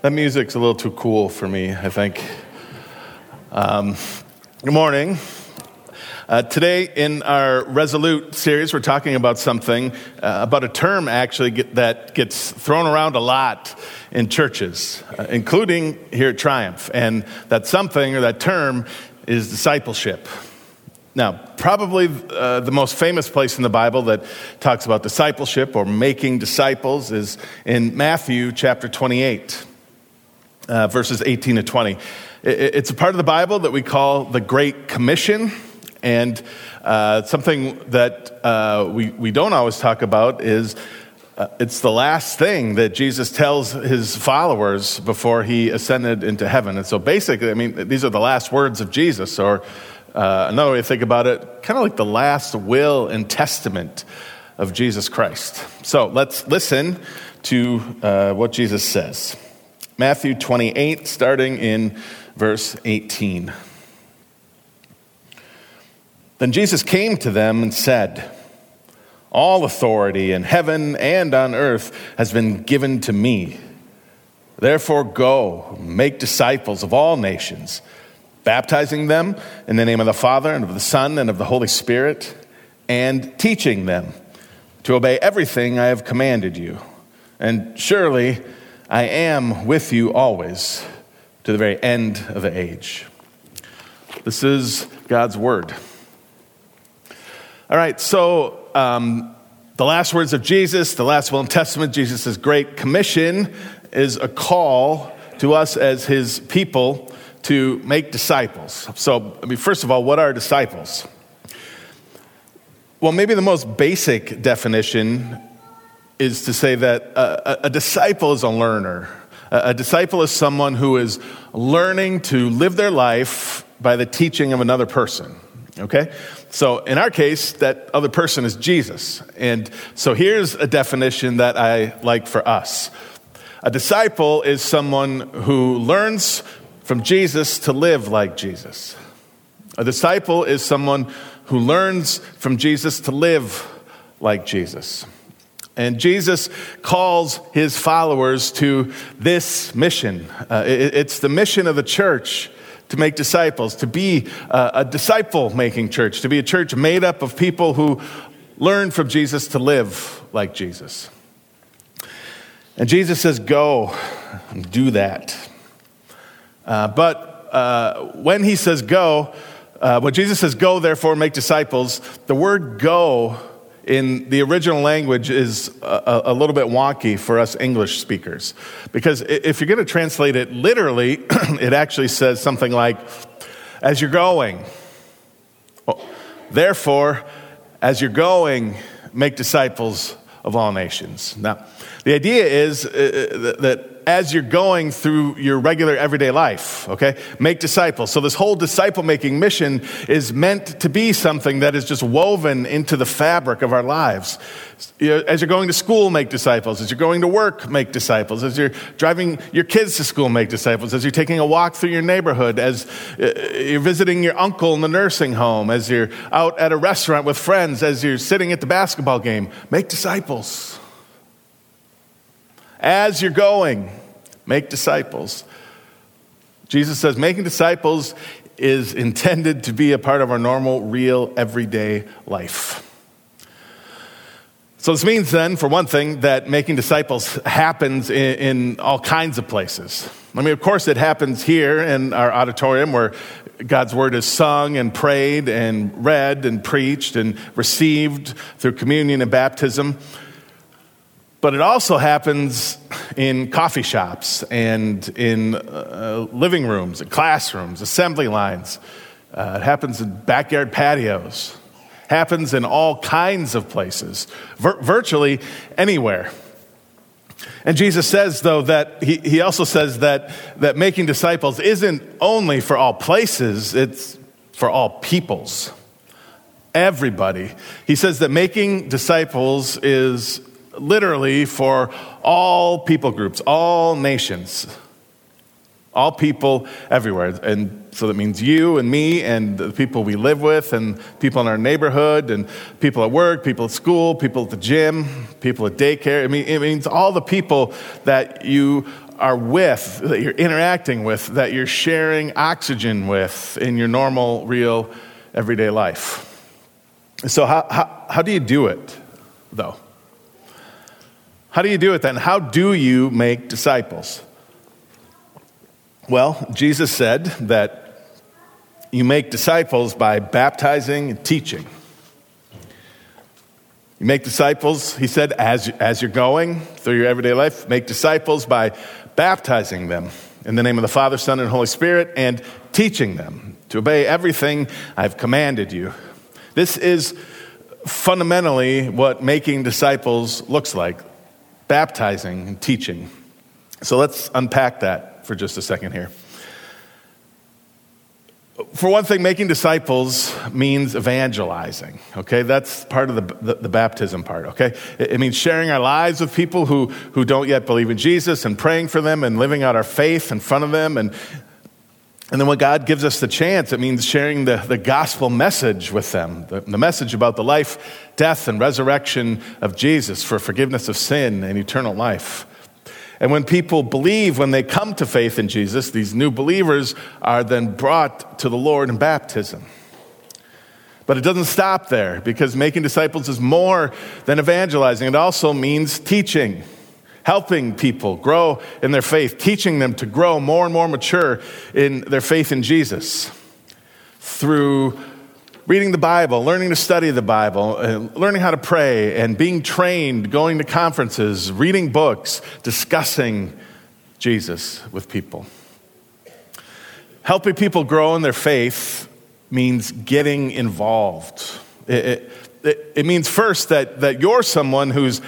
That music's a little too cool for me, I think. Good morning. Today in our Resolute series, we're talking about something, about a term actually that gets thrown around a lot in churches, including here at Triumph. And that something or that term is discipleship. Now, probably the most famous place in the Bible that talks about discipleship or making disciples is in Matthew chapter 28. Verses 18 to 20. It's a part of the Bible that we call the Great Commission, and something that we don't always talk about is it's the last thing that Jesus tells his followers before he ascended into heaven. And so basically, I mean, these are the last words of Jesus, or another way to think about it, kind of like the last will and testament of Jesus Christ. So let's listen to what Jesus says. Matthew 28, starting in verse 18. Then Jesus came to them and said, "All authority in heaven and on earth has been given to me. Therefore go, make disciples of all nations, baptizing them in the name of the Father and of the Son and of the Holy Spirit, and teaching them to obey everything I have commanded you. And surely I am with you always, to the very end of the age." This is God's word. All right, so the last words of Jesus, the last will and testament, Jesus' Great Commission, is a call to us as his people to make disciples. So, I mean, first of all, what are disciples? Well, maybe the most basic definition is to say that a disciple is a learner. A disciple is someone who is learning to live their life by the teaching of another person, okay? So in our case, that other person is Jesus. And so here's a definition that I like for us. A disciple is someone who learns from Jesus to live like Jesus. A disciple is someone who learns from Jesus to live like Jesus. And Jesus calls his followers to this mission. It's the mission of the church to make disciples, to be a disciple-making church, to be a church made up of people who learn from Jesus to live like Jesus. And Jesus says, go and do that. When he says go, when Jesus says go, therefore make disciples, the word go in the original language is a little bit wonky for us English speakers, because if you're going to translate it literally, it actually says something like, as you're going, therefore, as you're going, make disciples of all nations. Now, the idea is that as you're going through your regular everyday life, okay? Make disciples. So this whole disciple-making mission is meant to be something that is just woven into the fabric of our lives. As you're going to school, make disciples. As you're going to work, make disciples. As you're driving your kids to school, make disciples. As you're taking a walk through your neighborhood, as you're visiting your uncle in the nursing home, as you're out at a restaurant with friends, as you're sitting at the basketball game, make disciples. As you're going, make disciples. Jesus says making disciples is intended to be a part of our normal, real, everyday life. So this means then, for one thing, that making disciples happens in all kinds of places. I mean, of course, it happens here in our auditorium where God's word is sung and prayed and read and preached and received through communion and baptism. But it also happens in coffee shops and in living rooms, and classrooms, assembly lines. It happens in backyard patios. It happens in all kinds of places, virtually anywhere. And Jesus says, though, that he also says that making disciples isn't only for all places, it's for all peoples, everybody. He says that making disciples is literally for all people groups, all nations, all people everywhere. And so that means you and me and the people we live with and people in our neighborhood and people at work, people at school, people at the gym, people at daycare. I mean, it means all the people that you are with, that you're interacting with, that you're sharing oxygen with in your normal, real, everyday life. So how do you do it, though? How do you do it then? How do you make disciples? Well, Jesus said that you make disciples by baptizing and teaching. You make disciples, he said, as you're going through your everyday life, make disciples by baptizing them in the name of the Father, Son, and Holy Spirit, and teaching them to obey everything I've commanded you. This is fundamentally what making disciples looks like, baptizing and teaching. So let's unpack that for just a second here. For one thing, making disciples means evangelizing, okay? That's part of the baptism part, okay? It means sharing our lives with people who don't yet believe in Jesus and praying for them and living out our faith in front of them. And then when God gives us the chance, it means sharing the gospel message with them, the message about the life, death, and resurrection of Jesus for forgiveness of sin and eternal life. And when people believe, when they come to faith in Jesus, these new believers are then brought to the Lord in baptism. But it doesn't stop there, because making disciples is more than evangelizing. It also means teaching, helping people grow in their faith, teaching them to grow more and more mature in their faith in Jesus through reading the Bible, learning to study the Bible, and learning how to pray, and being trained, going to conferences, reading books, discussing Jesus with people. Helping people grow in their faith means getting involved. It means first that you're someone who's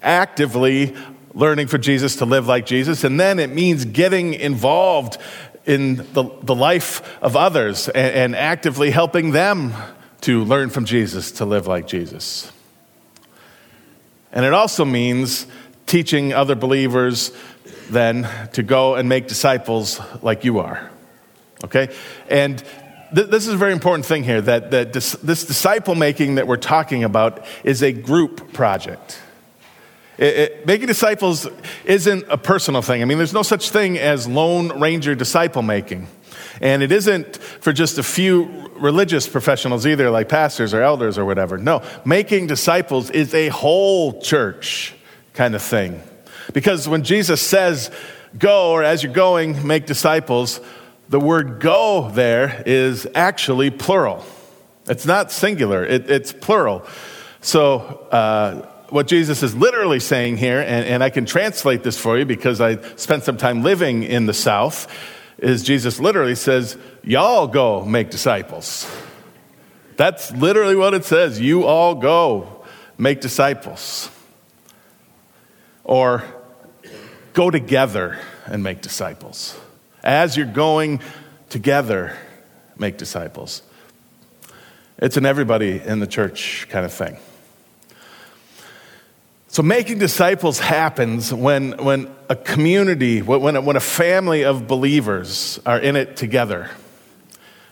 actively learning for Jesus to live like Jesus, and then it means getting involved in the life of others and actively helping them to learn from Jesus, to live like Jesus. And it also means teaching other believers then to go and make disciples like you are, okay? And this is a very important thing here, that this disciple making that we're talking about is a group project. Making disciples isn't a personal thing. I mean, there's no such thing as Lone Ranger disciple making. And it isn't for just a few religious professionals either, like pastors or elders or whatever. No, making disciples is a whole church kind of thing. Because when Jesus says, go, or as you're going, make disciples, the word go there is actually plural. It's not singular, it's plural. So, what Jesus is literally saying here, and I can translate this for you because I spent some time living in the South, is Jesus literally says, y'all go make disciples. That's literally what it says. You all go make disciples. Or go together and make disciples. As you're going together, make disciples. It's an everybody in the church kind of thing. So making disciples happens when a community, when a family of believers are in it together,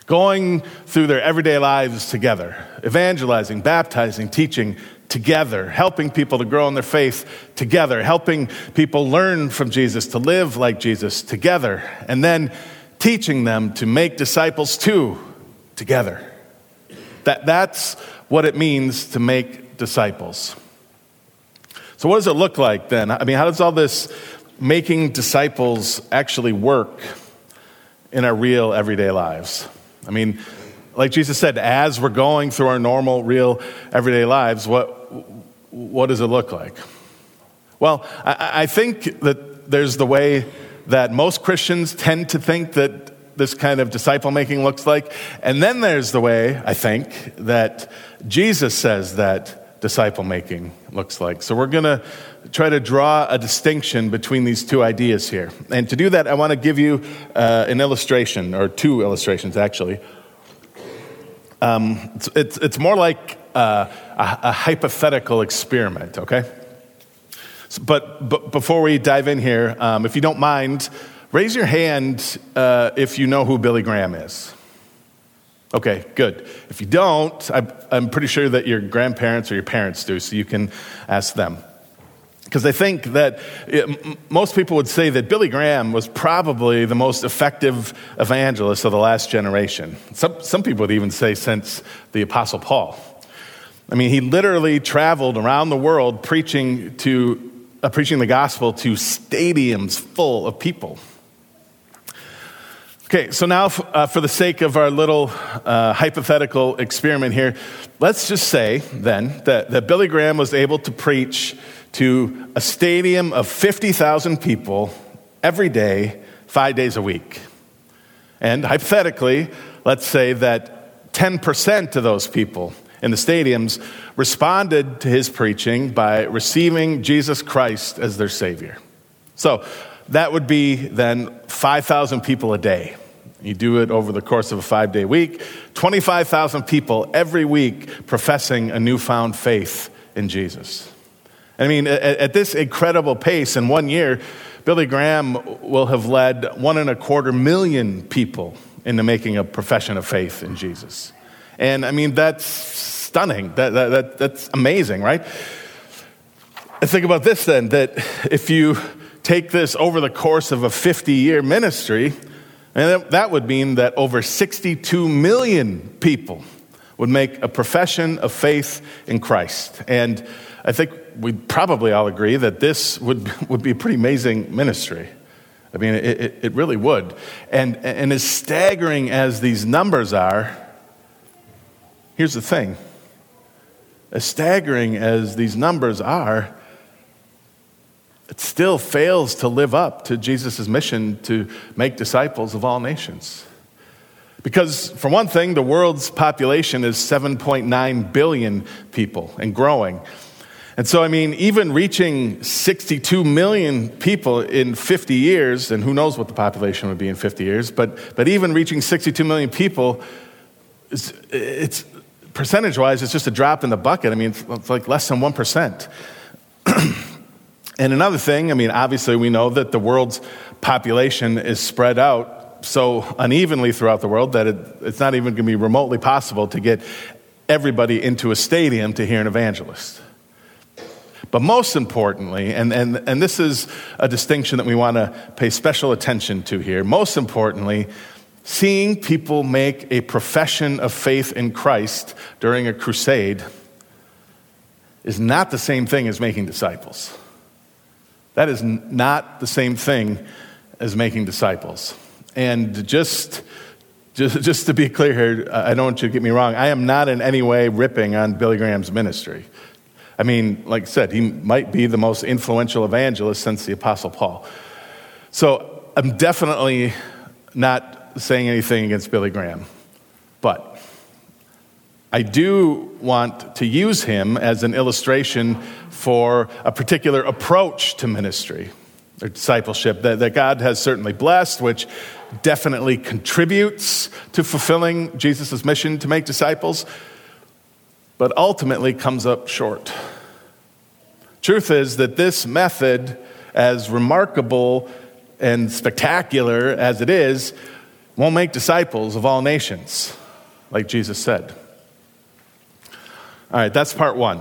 going through their everyday lives together, evangelizing, baptizing, teaching together, helping people to grow in their faith together, helping people learn from Jesus, to live like Jesus together, and then teaching them to make disciples too, together. That's what it means to make disciples. So what does it look like then? I mean, how does all this making disciples actually work in our real everyday lives? I mean, like Jesus said, as we're going through our normal, real, everyday lives, what does it look like? Well, I think that there's the way that most Christians tend to think that this kind of disciple making looks like. And then there's the way, I think, that Jesus says that disciple making looks like. So we're going to try to draw a distinction between these two ideas here. And to do that, I want to give you an illustration, or two illustrations actually. It's more like a hypothetical experiment, okay? So, but before we dive in here, if you don't mind, raise your hand if you know who Billy Graham is. Okay, good. If you don't, I'm pretty sure that your grandparents or your parents do, so you can ask them. Because I think that most people would say that Billy Graham was probably the most effective evangelist of the last generation. Some people would even say since the Apostle Paul. I mean, he literally traveled around the world preaching the gospel to stadiums full of people. Okay, so now for the sake of our little hypothetical experiment here, let's just say then that Billy Graham was able to preach to a stadium of 50,000 people every day, 5 days a week. And hypothetically, let's say that 10% of those people in the stadiums responded to his preaching by receiving Jesus Christ as their Savior. So that would be then 5,000 people a day. You do it over the course of a 5-day week. 25,000 people every week professing a newfound faith in Jesus. I mean, at this incredible pace, in 1 year, Billy Graham will have led 1.25 million people into making a profession of faith in Jesus. And I mean, that's stunning. That's amazing, right? And think about this then, that if you take this over the course of a 50-year ministry, and that would mean that over 62 million people would make a profession of faith in Christ. And I think we'd probably all agree that this would be a pretty amazing ministry. I mean, it really would. And as staggering as these numbers are, here's the thing. As staggering as these numbers are, it still fails to live up to Jesus' mission to make disciples of all nations. Because, for one thing, the world's population is 7.9 billion people and growing. And so, I mean, even reaching 62 million people in 50 years, and who knows what the population would be in 50 years, but even reaching 62 million people, it's percentage-wise, it's just a drop in the bucket. I mean, it's like less than 1%. And another thing, I mean, obviously we know that the world's population is spread out so unevenly throughout the world that it's not even going to be remotely possible to get everybody into a stadium to hear an evangelist. But most importantly, and this is a distinction that we want to pay special attention to here, most importantly, seeing people make a profession of faith in Christ during a crusade is not the same thing as making disciples. That is not the same thing as making disciples. And just to be clear here, I don't want you to get me wrong, I am not in any way ripping on Billy Graham's ministry. I mean, like I said, he might be the most influential evangelist since the Apostle Paul. So I'm definitely not saying anything against Billy Graham. But I do want to use him as an illustration for a particular approach to ministry or discipleship that God has certainly blessed, which definitely contributes to fulfilling Jesus' mission to make disciples, but ultimately comes up short. Truth is that this method, as remarkable and spectacular as it is, won't make disciples of all nations, like Jesus said. All right, that's part one.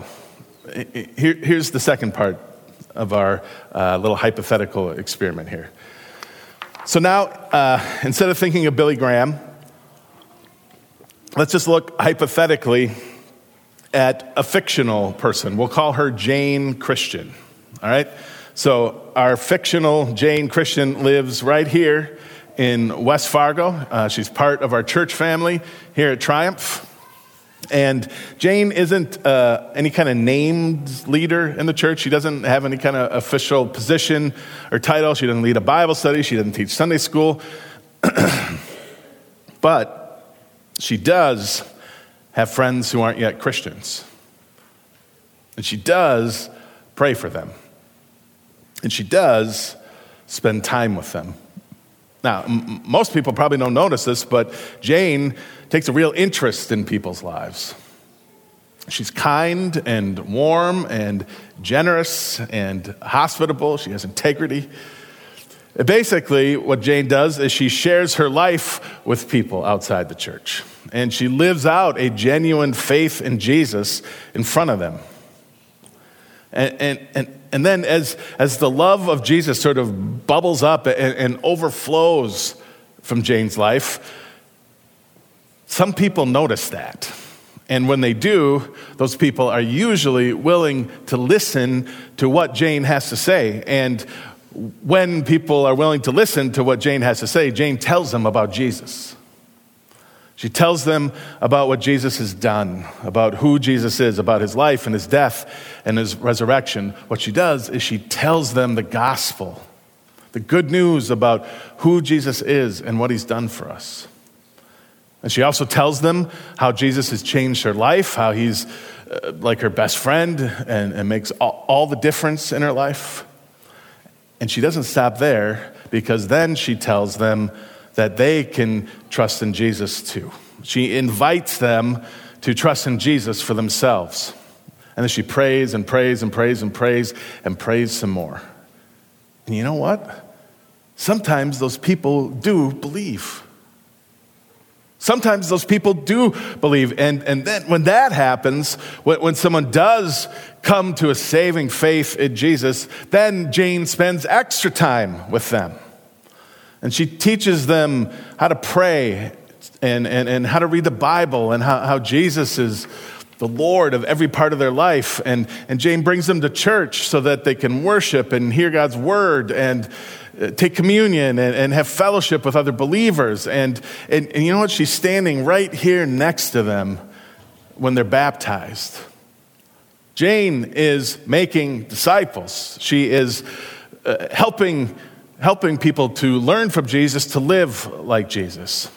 Here's the second part of our little hypothetical experiment here. So now, instead of thinking of Billy Graham, let's just look hypothetically at a fictional person. We'll call her Jane Christian, all right? So our fictional Jane Christian lives right here in West Fargo. She's part of our church family here at Triumph. And Jane isn't any kind of named leader in the church. She doesn't have any kind of official position or title. She doesn't lead a Bible study. She doesn't teach Sunday school. But she does have friends who aren't yet Christians. And she does pray for them. And she does spend time with them. Now, most people probably don't notice this, but Jane takes a real interest in people's lives. She's kind and warm and generous and hospitable. She has integrity. Basically, what Jane does is she shares her life with people outside the church. And she lives out a genuine faith in Jesus in front of them. And And then as the love of Jesus sort of bubbles up and overflows from Jane's life, some people notice that. And when they do, those people are usually willing to listen to what Jane has to say. And when people are willing to listen to what Jane has to say, Jane tells them about Jesus. She tells them about what Jesus has done, about who Jesus is, about his life and his death and his resurrection. What she does is she tells them the gospel, the good news about who Jesus is and what he's done for us. And she also tells them how Jesus has changed her life, how he's like her best friend and makes all the difference in her life. And she doesn't stop there, because then she tells them that they can trust in Jesus too. She invites them to trust in Jesus for themselves. And then she prays and prays and prays and prays and prays some more. And you know what? Sometimes those people do believe. Sometimes those people do believe. And then when that happens, when someone does come to a saving faith in Jesus, then Jane spends extra time with them. And she teaches them how to pray and how to read the Bible and how Jesus is the Lord of every part of their life. And Jane brings them to church so that they can worship and hear God's word and take communion and have fellowship with other believers. And you know what? She's standing right here next to them when they're baptized. Jane is making disciples. She is helping people to learn from Jesus, to live like Jesus.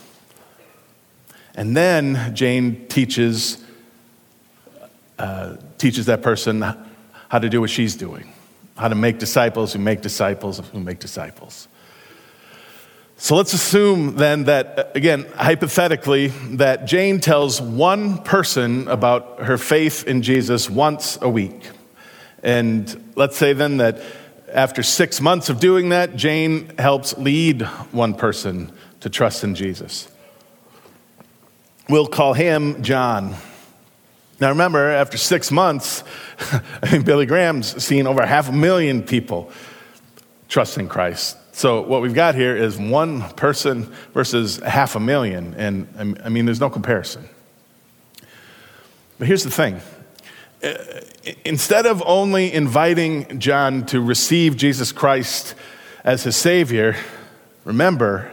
And then Jane teaches that person how to do what she's doing, how to make disciples who make disciples who make disciples. So let's assume then that, again, hypothetically, that Jane tells one person about her faith in Jesus once a week. And let's say then that after 6 months of doing that, Jane helps lead one person to trust in Jesus. We'll call him John. Now remember, after 6 months, Billy Graham's seen over 500,000 people trust in Christ. So what we've got here is one person versus 500,000. And I mean, there's no comparison. But here's the thing. Instead of only inviting John to receive Jesus Christ as his Savior, remember,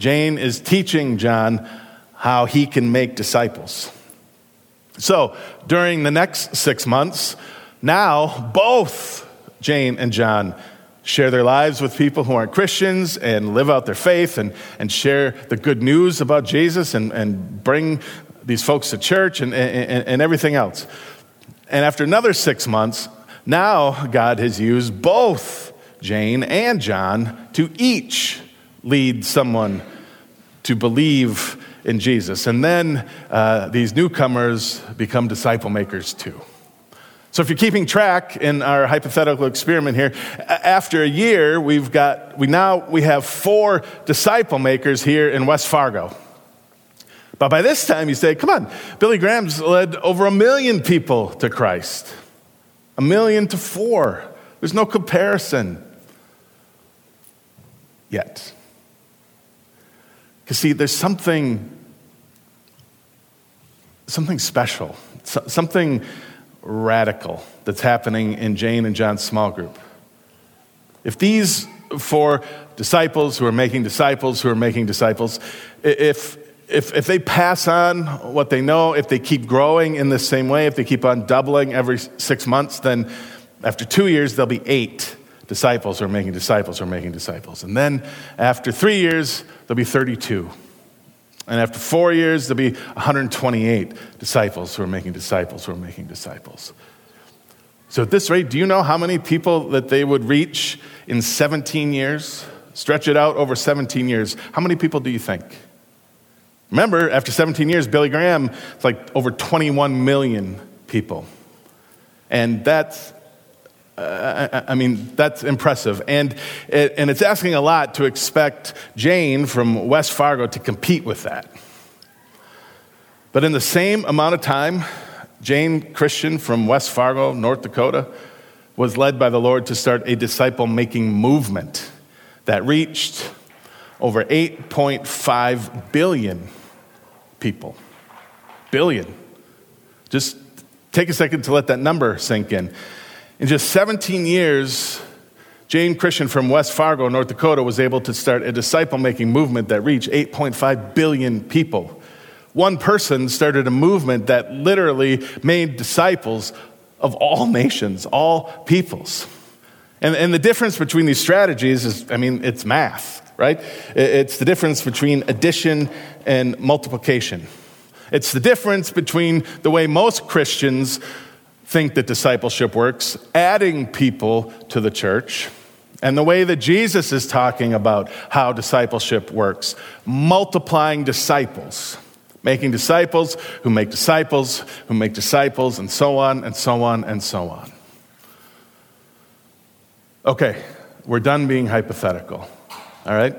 Jane is teaching John how he can make disciples. So during the next 6 months, now both Jane and John share their lives with people who aren't Christians and live out their faith and share the good news about Jesus and bring these folks to church and everything else. And after another 6 months, now God has used both Jane and John to each lead someone to believe in Jesus. And then these newcomers become disciple makers too. So if you're keeping track in our hypothetical experiment here, after a year, we now have four disciple makers here in West Fargo. But by this time you say, come on, Billy Graham's led over 1,000,000 people to Christ. 1,000,000 to 4. There's no comparison yet. Because see, there's something special, something radical that's happening in Jane and John's small group. If these four disciples who are making disciples who are making disciples, if they pass on what they know, if they keep growing in the same way, if they keep on doubling every 6 months, then after 2 years, there'll be 8 disciples who are making disciples who are making disciples. And then after 3 years, there'll be 32. And after 4 years, there'll be 128 disciples who are making disciples who are making disciples. So at this rate, do you know how many people that they would reach in 17 years? Stretch it out over 17 years. How many people do you think? Remember, after 17 years, Billy Graham, it's like over 21 million people. And that's that's impressive. And it's asking a lot to expect Jane from West Fargo to compete with that. But in the same amount of time, Jane Christian from West Fargo, North Dakota, was led by the Lord to start a disciple-making movement that reached over 8.5 billion people. Billion. Just take a second to let that number sink in. In just 17 years, Jane Christian from West Fargo, North Dakota, was able to start a disciple-making movement that reached 8.5 billion people. One person started a movement that literally made disciples of all nations, all peoples. And the difference between these strategies is, I mean, it's math, right? It's the difference between addition and multiplication. It's the difference between the way most Christians think that discipleship works, adding people to the church, and the way that Jesus is talking about how discipleship works, multiplying disciples, making disciples who make disciples who make disciples, and so on and so on and so on. Okay, we're done being hypothetical. All right,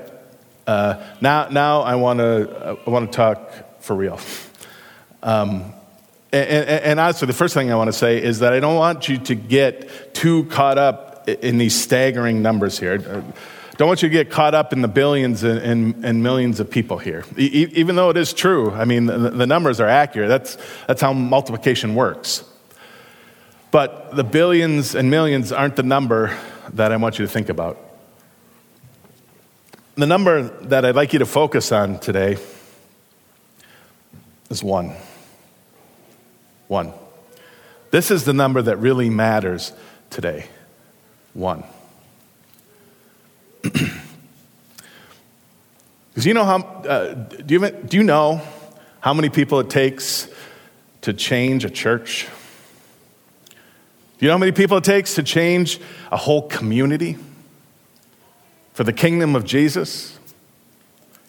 now I want to talk for real. And honestly, the first thing I want to say is that I don't want you to get too caught up in these staggering numbers here. I don't want you to get caught up in the billions and millions of people here. Even though it is true, I mean, the numbers are accurate. That's how multiplication works. But the billions and millions aren't the number that I want you to think about. The number that I'd like you to focus on today is one. One. This is the number that really matters today. One. Because you know how? Do you know how many people it takes to change a church? Do you know how many people it takes to change a whole community for the kingdom of Jesus?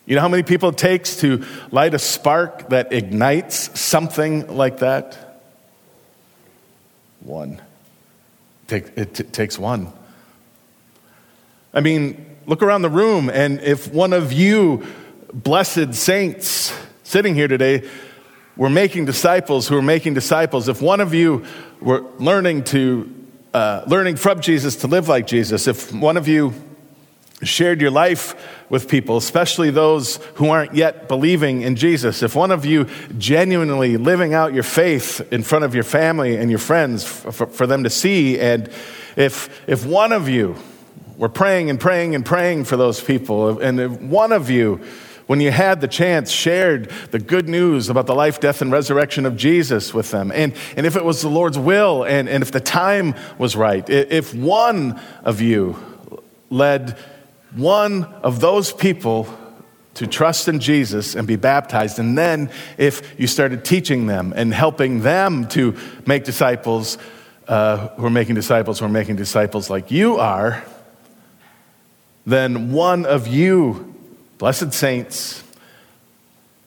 You know how many people it takes to light a spark that ignites something like that? One. It takes one. I mean, look around the room, and if one of you blessed saints sitting here today were making disciples who are making disciples, if one of you were learning from Jesus to live like Jesus, if one of you shared your life with people, especially those who aren't yet believing in Jesus, if one of you genuinely living out your faith in front of your family and your friends for them to see, and if one of you were praying and praying and praying for those people, and if one of you, when you had the chance, shared the good news about the life, death, and resurrection of Jesus with them, and if it was the Lord's will, and if the time was right, if one of you led one of those people to trust in Jesus and be baptized. And then if you started teaching them and helping them to make disciples who are making disciples like you are, then one of you, blessed saints,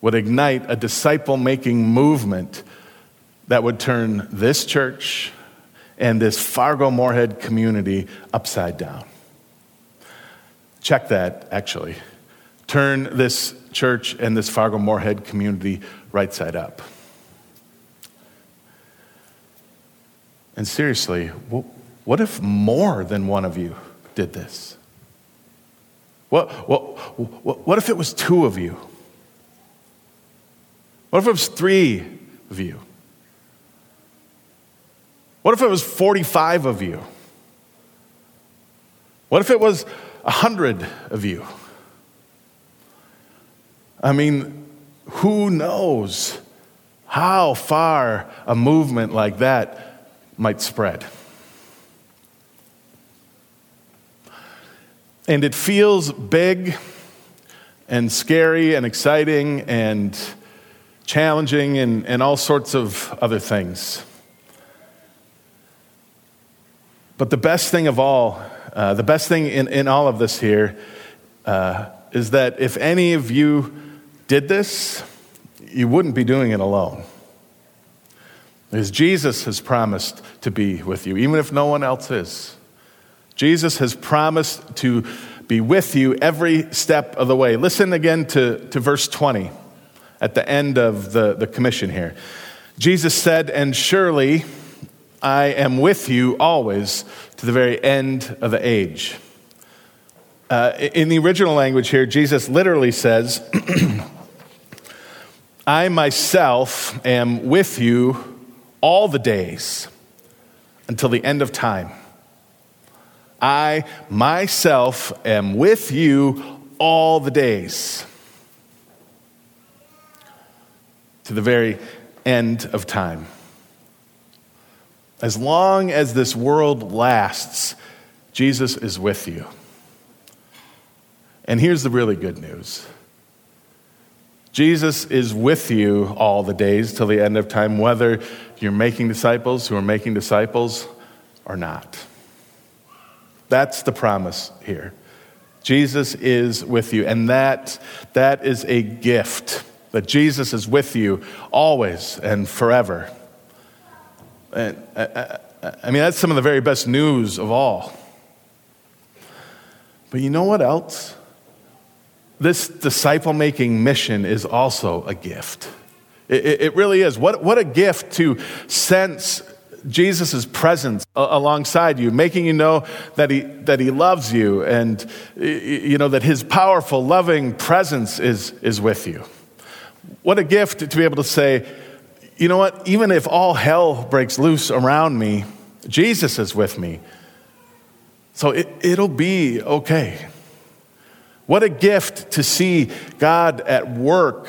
would ignite a disciple-making movement that would turn this church and this Fargo-Moorhead community upside down. Check that, actually. Turn this church and this Fargo-Moorhead community right side up. And seriously, what if more than one of you did this? What if it was two of you? What if it was three of you? What if it was 45 of you? What if it was 100 of you? I mean, who knows how far a movement like that might spread? And it feels big and scary and exciting and challenging and all sorts of other things. But the best thing of all, the best thing in all of this here is that if any of you did this, you wouldn't be doing it alone. Because Jesus has promised to be with you, even if no one else is. Jesus has promised to be with you every step of the way. Listen again to verse 20 at the end of the commission here. Jesus said, "And surely I am with you always to the very end of the age. In the original language here, Jesus literally says, I myself am with you all the days until the end of time. I myself am with you all the days to the very end of time. As long as this world lasts, Jesus is with you. And here's the really good news. Jesus is with you all the days till the end of time, whether you're making disciples who are making disciples or not. That's the promise here. Jesus is with you, and that is a gift, that Jesus is with you always and forever. And I mean, that's some of the very best news of all. But you know what else? This disciple-making mission is also a gift. It really is. What a gift to sense Jesus' presence alongside you, making you know that he loves you, and you know that his powerful, loving presence is with you. What a gift to be able to say, you know what, even if all hell breaks loose around me, Jesus is with me. So it'll be okay. What a gift to see God at work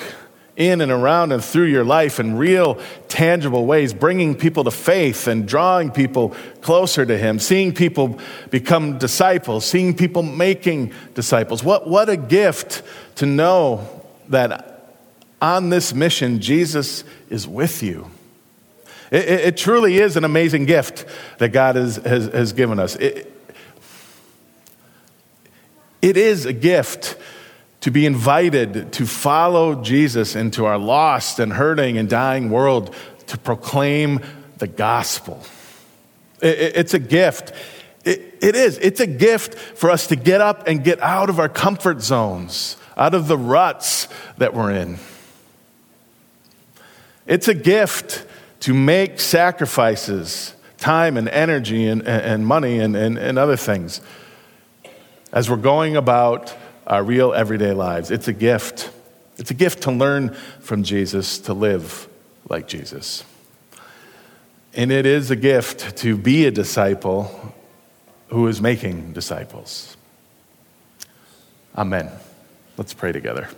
in and around and through your life in real, tangible ways, bringing people to faith and drawing people closer to him, seeing people become disciples, seeing people making disciples. What a gift to know that on this mission, Jesus is with you. It truly is an amazing gift that God has given us. It is a gift to be invited to follow Jesus into our lost and hurting and dying world to proclaim the gospel. It's a gift. It is. It's a gift for us to get up and get out of our comfort zones, out of the ruts that we're in. It's a gift to make sacrifices, time and energy and money and other things, as we're going about our real everyday lives. It's a gift. It's a gift to learn from Jesus, to live like Jesus. And it is a gift to be a disciple who is making disciples. Amen. Let's pray together.